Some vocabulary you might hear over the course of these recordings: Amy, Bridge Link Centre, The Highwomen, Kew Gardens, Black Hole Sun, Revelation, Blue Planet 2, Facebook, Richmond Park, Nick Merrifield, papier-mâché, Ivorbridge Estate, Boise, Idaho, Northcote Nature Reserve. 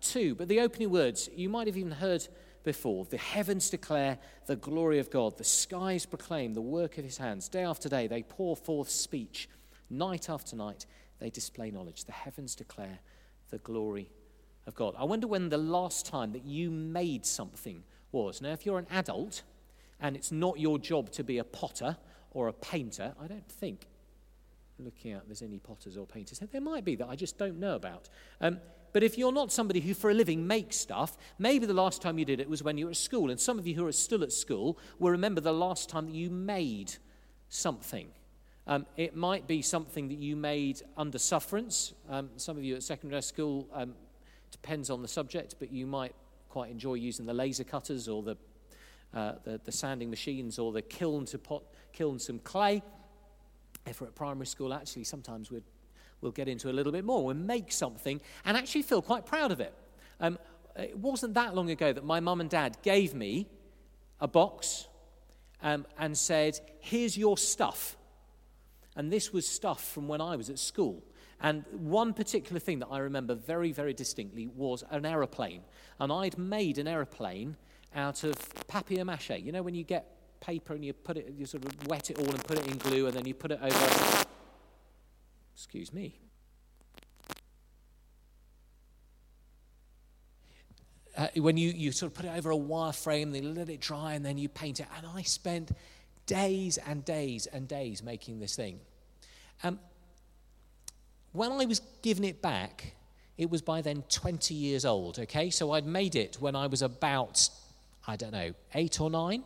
2. But the opening words, you might have even heard before. The heavens declare the glory of God. The skies proclaim the work of his hands. Day after day they pour forth speech. Night after night they display knowledge. The heavens declare the glory of God. I wonder when the last time that you made something was. Now, if you're an adult and it's not your job to be a potter or a painter, I don't think, looking out, there's any potters or painters. There might be that I just don't know about. But if you're not somebody who for a living makes stuff, maybe the last time you did it was when you were at school. And some of you who are still at school will remember the last time that you made something. It might be something that you made under sufferance. Some of you at secondary school, depends on the subject, but you might quite enjoy using the laser cutters or the sanding machines or the kiln to kiln some clay. If we're at primary school, actually, sometimes we'll get into a little bit more. We'll make something and actually feel quite proud of it. It wasn't that long ago that my mum and dad gave me a box and said, here's your stuff. And this was stuff from when I was at school. And one particular thing that I remember very, very distinctly was an aeroplane. And I'd made an aeroplane out of papier-mâché. You know when you get paper and you put it, you sort of wet it all and put it in glue and then you put it over. Excuse me. When you sort of put it over a wireframe, then you let it dry and then you paint it. And I spent days and days and days making this thing. When I was given it back, it was by then 20 years old, okay? So I'd made it when I was about, 8 or 9.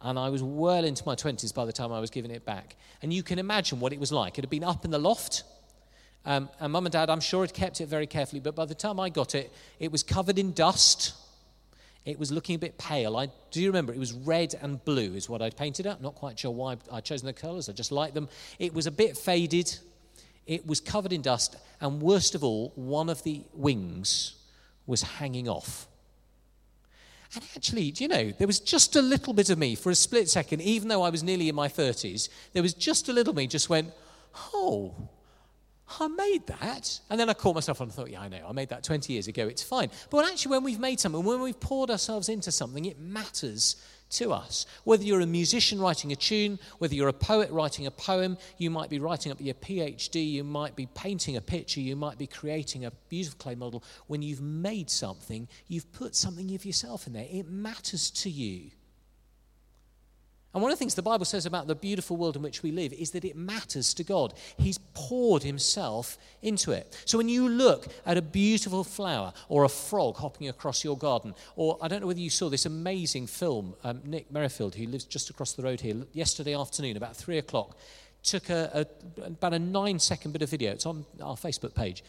And I was well into my 20s by the time I was giving it back. And you can imagine what it was like. It had been up in the loft. And Mum and Dad, I'm sure, had kept it very carefully. But by the time I got it, it was covered in dust. It was looking a bit pale. I do remember it was red and blue is what I'd painted up. Not quite sure why I'd chosen the colours. I just liked them. It was a bit faded. It was covered in dust. And worst of all, one of the wings was hanging off. And actually, do you know, there was just a little bit of me for a split second, even though I was nearly in my 30s, there was just a little me just went, oh, I made that. And then I caught myself and thought, yeah, I know, I made that 20 years ago, it's fine. But actually, when we've made something, when we've poured ourselves into something, it matters to us. Whether you're a musician writing a tune, whether you're a poet writing a poem, you might be writing up your PhD, you might be painting a picture, you might be creating a beautiful clay model. When you've made something, you've put something of yourself in there. It matters to you. And one of the things the Bible says about the beautiful world in which we live is that it matters to God. He's poured himself into it. So when you look at a beautiful flower or a frog hopping across your garden, or I don't know whether you saw this amazing film, Nick Merrifield, who lives just across the road here, yesterday afternoon, about 3 o'clock, took about a 9-second bit of video, it's on our Facebook page,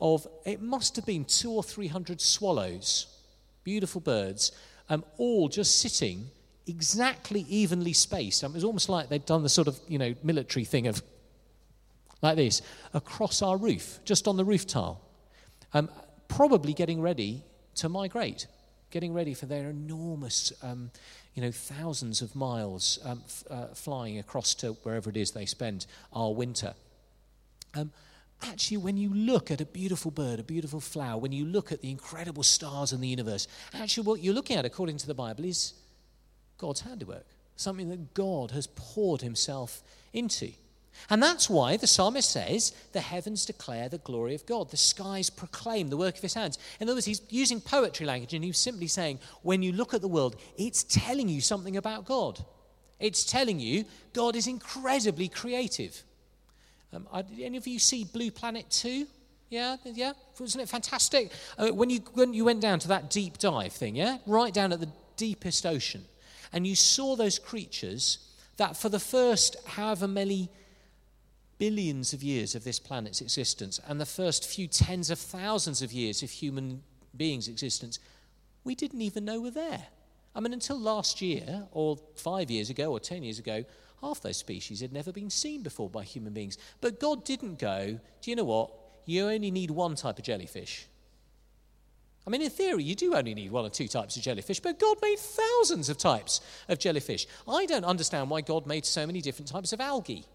of it must have been 200 or 300 swallows, beautiful birds, all just sitting exactly evenly spaced. It was almost like they'd done the sort of, military thing of like this, across our roof, just on the roof tile, probably getting ready to migrate, getting ready for their enormous, thousands of miles flying across to wherever it is they spend our winter. Actually, when you look at a beautiful bird, a beautiful flower, when you look at the incredible stars in the universe, actually what you're looking at, according to the Bible, is God's handiwork, something that God has poured himself into. And that's why the psalmist says, the heavens declare the glory of God. The skies proclaim the work of his hands. In other words, he's using poetry language, and he's simply saying, when you look at the world, it's telling you something about God. It's telling you God is incredibly creative. Did any of you see Blue Planet 2? Yeah? Wasn't it fantastic? When you went down to that deep dive thing, yeah? Right down at the deepest ocean. And you saw those creatures that for the first however many billions of years of this planet's existence and the first few tens of thousands of years of human beings' existence, we didn't even know were there. I mean, until last year or 5 years ago or 10 years ago, half those species had never been seen before by human beings. But God didn't go, do you know what? You only need one type of jellyfish. I mean, in theory, you do only need one or two types of jellyfish, but God made thousands of types of jellyfish. I don't understand why God made so many different types of algae.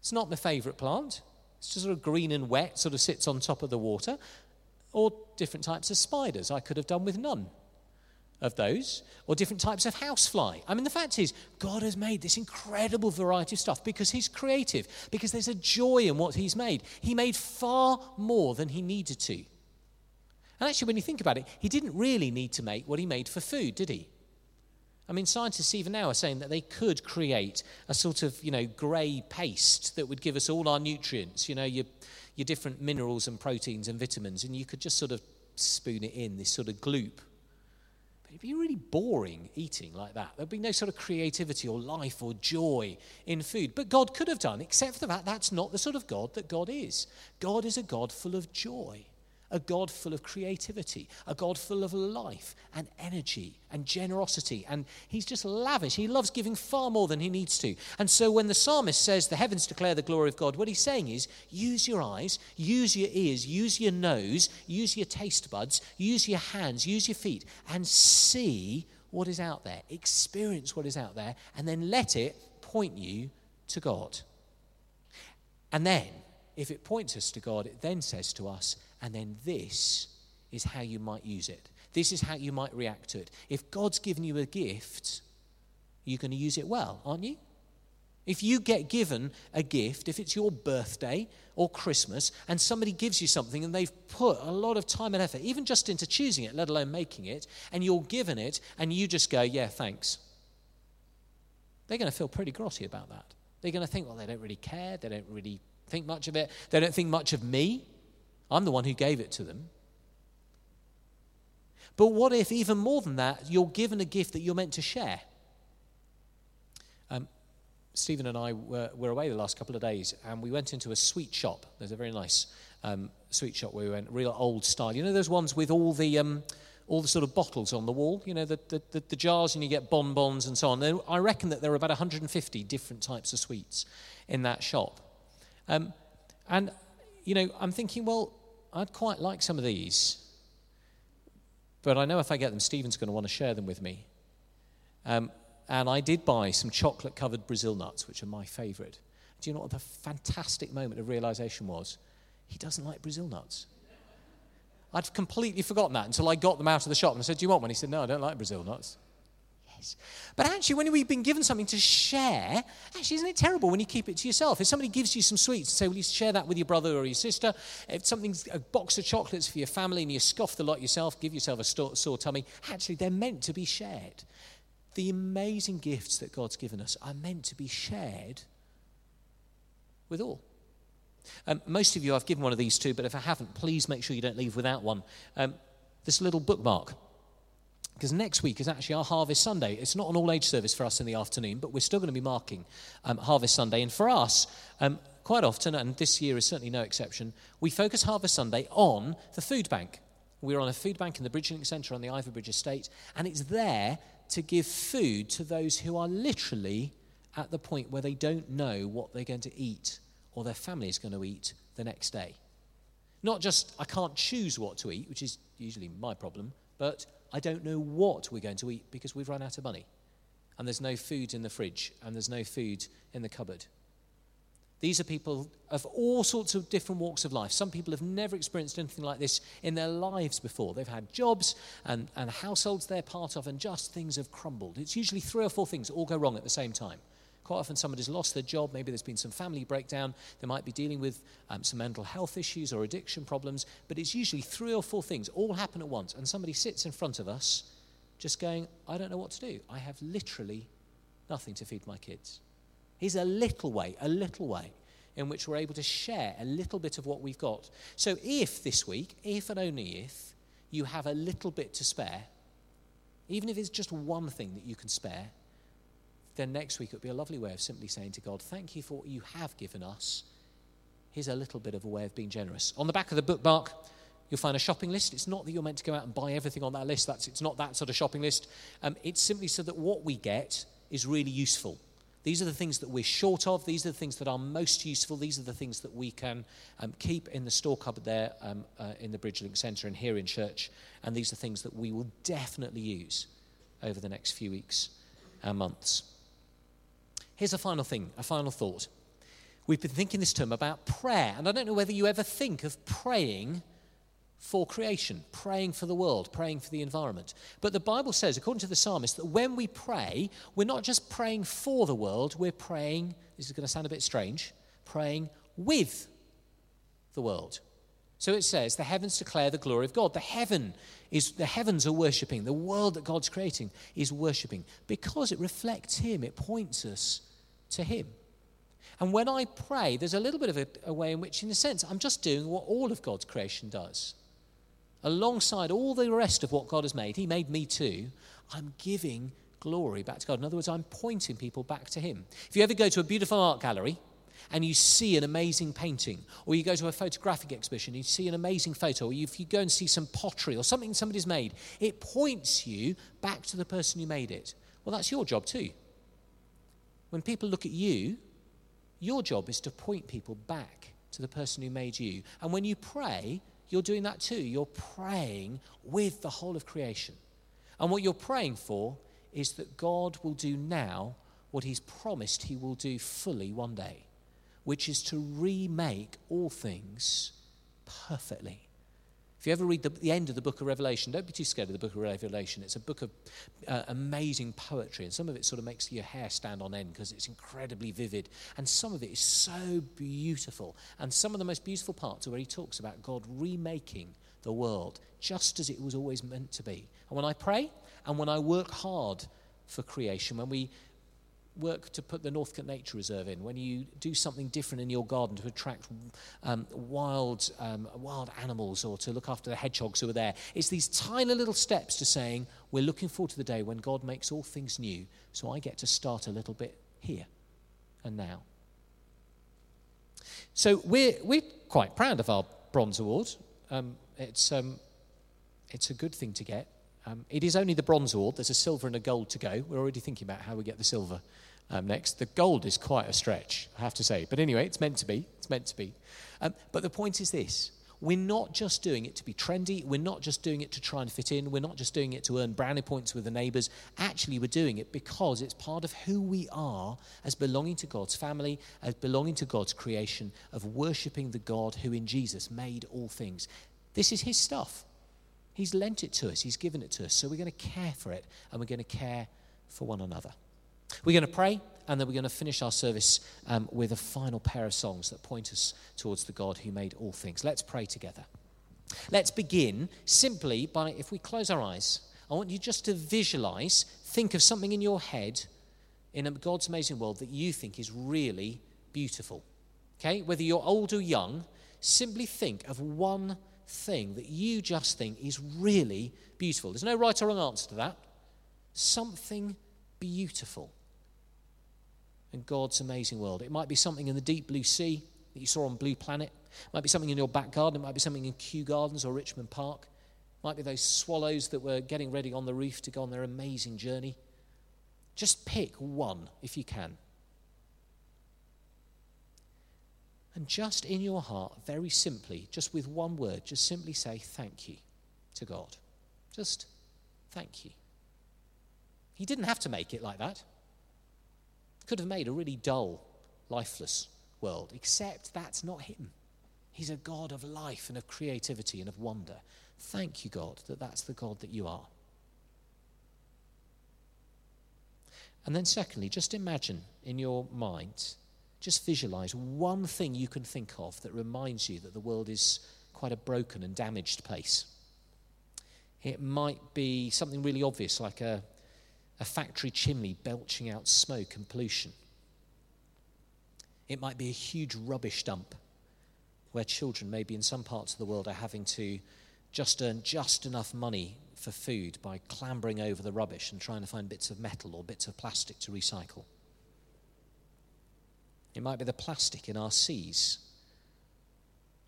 It's not my favourite plant. It's just sort of green and wet, sort of sits on top of the water. or different types of spiders. I could have done with none of those, or different types of housefly. I mean, the fact is, God has made this incredible variety of stuff because he's creative, because there's a joy in what he's made. He made far more than he needed to. And actually, when you think about it, he didn't really need to make what he made for food, did he? I mean, scientists even now are saying that they could create a sort of, grey paste that would give us all our nutrients, your different minerals and proteins and vitamins, and you could just sort of spoon it in, this sort of gloop. But it'd be really boring eating like that. There'd be no sort of creativity or life or joy in food. But God could have done, except for the fact that's not the sort of God that God is. God is a God full of joy, a God full of creativity, a God full of life and energy and generosity. And he's just lavish. He loves giving far more than he needs to. And so when the psalmist says the heavens declare the glory of God, what he's saying is use your eyes, use your ears, use your nose, use your taste buds, use your hands, use your feet, and see what is out there. Experience what is out there, and then let it point you to God. And then, if it points us to God, it then says to us, and then this is how you might use it. This is how you might react to it. If God's given you a gift, you're going to use it well, aren't you? If you get given a gift, if it's your birthday or Christmas, and somebody gives you something and they've put a lot of time and effort, even just into choosing it, let alone making it, and you're given it and you just go, yeah, thanks, they're going to feel pretty grotty about that. They're going to think, well, they don't really care. They don't really think much of it. They don't think much of me. I'm the one who gave it to them. But what if, even more than that, you're given a gift that you're meant to share? Stephen and I were away the last couple of days, and we went into a sweet shop. There's a very nice sweet shop where we went, real old style. You know those ones with all the sort of bottles on the wall? You know, the jars, and you get bonbons and so on. And I reckon that there are about 150 different types of sweets in that shop. I'm thinking, well, I'd quite like some of these, but I know if I get them, Stephen's going to want to share them with me. And I did buy some chocolate-covered Brazil nuts, which are my favourite. Do you know what the fantastic moment of realisation was? He doesn't like Brazil nuts. I'd completely forgotten that until I got them out of the shop, and I said, do you want one? He said, no, I don't like Brazil nuts. But actually, when we've been given something to share, actually, isn't it terrible when you keep it to yourself? If somebody gives you some sweets and say, will you share that with your brother or your sister? If something's a box of chocolates for your family and you scoff the lot yourself, give yourself a sore tummy, actually, they're meant to be shared. The amazing gifts that God's given us are meant to be shared with all. Most of you, I've given one of these to, but if I haven't, please make sure you don't leave without one. This little bookmark. Because next week is actually our Harvest Sunday. It's not an all-age service for us in the afternoon, but we're still going to be marking Harvest Sunday. And for us, quite often, and this year is certainly no exception, we focus Harvest Sunday on the food bank. We're on a food bank in the Bridge Link Centre on the Ivorbridge Estate, and it's there to give food to those who are literally at the point where they don't know what they're going to eat or their family is going to eat the next day. Not just, I can't choose what to eat, which is usually my problem, but I don't know what we're going to eat because we've run out of money. And there's no food in the fridge, and there's no food in the cupboard. These are people of all sorts of different walks of life. Some people have never experienced anything like this in their lives before. They've had jobs and households they're part of, and just things have crumbled. It's usually 3 or 4 things all go wrong at the same time. Quite often somebody's lost their job, maybe there's been some family breakdown, they might be dealing with some mental health issues or addiction problems, but it's usually 3 or 4 things all happen at once, and somebody sits in front of us just going, I don't know what to do. I have literally nothing to feed my kids. Here's a little way in which we're able to share a little bit of what we've got. So if this week, if and only if, you have a little bit to spare, even if it's just one thing that you can spare, then next week it would be a lovely way of simply saying to God, thank you for what you have given us. Here's a little bit of a way of being generous. On the back of the bookmark, you'll find a shopping list. It's not that you're meant to go out and buy everything on that list. It's not that sort of shopping list. It's simply so that what we get is really useful. These are the things that we're short of. These are the things that are most useful. These are the things that we can keep in the store cupboard there in the Bridge Link Centre and here in church. And these are things that we will definitely use over the next few weeks and months. Here's a final thing, a final thought. We've been thinking this term about prayer, and I don't know whether you ever think of praying for creation, praying for the world, praying for the environment. But the Bible says, according to the psalmist, that when we pray, we're not just praying for the world, we're praying, this is going to sound a bit strange, praying with the world. So it says, the heavens declare the glory of God. The heavens are worshipping. The world that God's creating is worshipping because it reflects him. It points us to him. And when I pray, there's a little bit of a way in which, in a sense, I'm just doing what all of God's creation does. Alongside all the rest of what God has made, he made me too, I'm giving glory back to God. In other words, I'm pointing people back to him. If you ever go to a beautiful art gallery, and you see an amazing painting, or you go to a photographic exhibition, you see an amazing photo, or if you go and see some pottery or something somebody's made, it points you back to the person who made it. Well, that's your job too. When people look at you, your job is to point people back to the person who made you. And when you pray, you're doing that too. You're praying with the whole of creation. And what you're praying for is that God will do now what he's promised he will do fully one day, which is to remake all things perfectly. If you ever read the end of the book of Revelation, don't be too scared of the book of Revelation. It's a book of amazing poetry, and some of it sort of makes your hair stand on end because it's incredibly vivid, and some of it is so beautiful. And some of the most beautiful parts are where he talks about God remaking the world just as it was always meant to be. And when I pray and when I work hard for creation, when we work to put the Northcote Nature Reserve in, when you do something different in your garden to attract wild animals or to look after the hedgehogs who are there, it's these tiny little steps to saying, we're looking forward to the day when God makes all things new, so I get to start a little bit here and now. So we're quite proud of our bronze award. It's a good thing to get. It is only the bronze award. There's a silver and a gold to go. We're already thinking about how we get the silver next. The gold is quite a stretch, I have to say. But anyway, it's meant to be. It's meant to be. But the point is this. We're not just doing it to be trendy. We're not just doing it to try and fit in. We're not just doing it to earn brownie points with the neighbours. Actually, we're doing it because it's part of who we are as belonging to God's family, as belonging to God's creation, of worshipping the God who in Jesus made all things. This is his stuff. He's lent it to us. He's given it to us. So we're going to care for it, and we're going to care for one another. We're going to pray, and then we're going to finish our service with a final pair of songs that point us towards the God who made all things. Let's pray together. Let's begin simply by, if we close our eyes, I want you just to visualize, think of something in your head in God's amazing world that you think is really beautiful. Okay? Whether you're old or young, simply think of one thing that you just think is really beautiful. There's no right or wrong answer to that. Something beautiful in God's amazing world. It might be something in the deep blue sea that you saw on Blue Planet. It might be something in your back garden. It might be something in Kew Gardens or Richmond Park. It might be those swallows that were getting ready on the roof to go on their amazing journey. Just pick one if you can. And just in your heart, very simply, just with one word, just simply say thank you to God. Just thank you. He didn't have to make it like that. Could have made a really dull, lifeless world, except that's not him. He's a God of life and of creativity and of wonder. Thank you, God, that that's the God that you are. And then secondly, just imagine in your mind, just visualize one thing you can think of that reminds you that the world is quite a broken and damaged place. It might be something really obvious, like a factory chimney belching out smoke and pollution. It might be a huge rubbish dump where children, maybe in some parts of the world, are having to just earn just enough money for food by clambering over the rubbish and trying to find bits of metal or bits of plastic to recycle. It might be the plastic in our seas.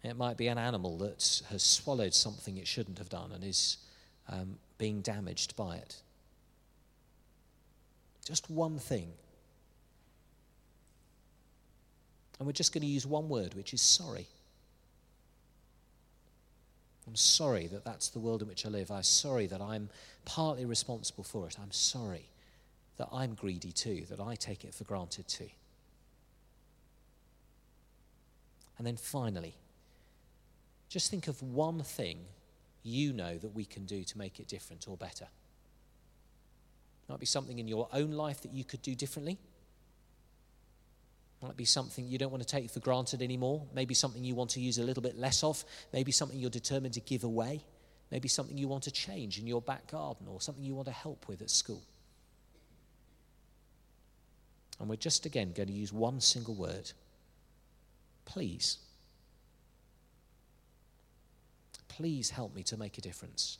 It might be an animal that has swallowed something it shouldn't have done and is being damaged by it. Just one thing. And we're just going to use one word, which is sorry. I'm sorry that that's the world in which I live. I'm sorry that I'm partly responsible for it. I'm sorry that I'm greedy too, that I take it for granted too. And then finally, just think of one thing you know that we can do to make it different or better. Might be something in your own life that you could do differently. Might be something you don't want to take for granted anymore. Maybe something you want to use a little bit less of. Maybe something you're determined to give away. Maybe something you want to change in your back garden, or something you want to help with at school. And we're just again going to use one single word. Please. Please help me to make a difference.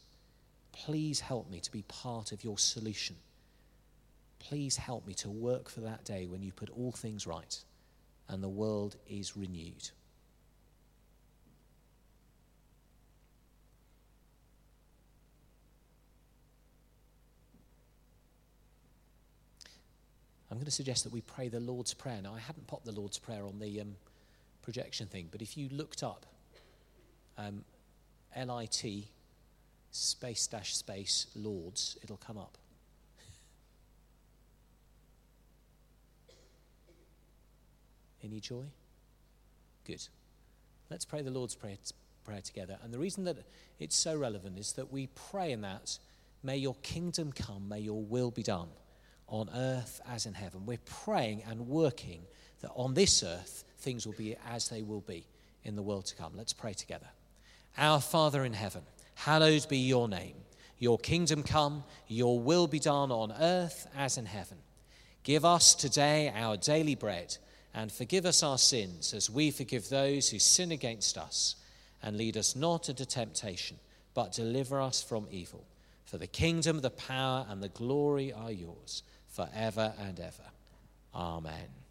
Please help me to be part of your solution. Please help me to work for that day when you put all things right and the world is renewed. I'm going to suggest that we pray the Lord's Prayer. Now, I haven't popped the Lord's Prayer on the projection thing, but if you looked up LIT // Lords, it'll come up. Any joy? Good. Let's pray the Lord's Prayer together. And the reason that it's so relevant is that we pray in that, may your kingdom come, may your will be done, on earth as in heaven. We're praying and working that on this earth, things will be as they will be in the world to come. Let's pray together. Our Father in heaven, hallowed be your name. Your kingdom come, your will be done on earth as in heaven. Give us today our daily bread, and forgive us our sins as we forgive those who sin against us. And lead us not into temptation, but deliver us from evil. For the kingdom, the power, and the glory are yours, forever and ever. Amen.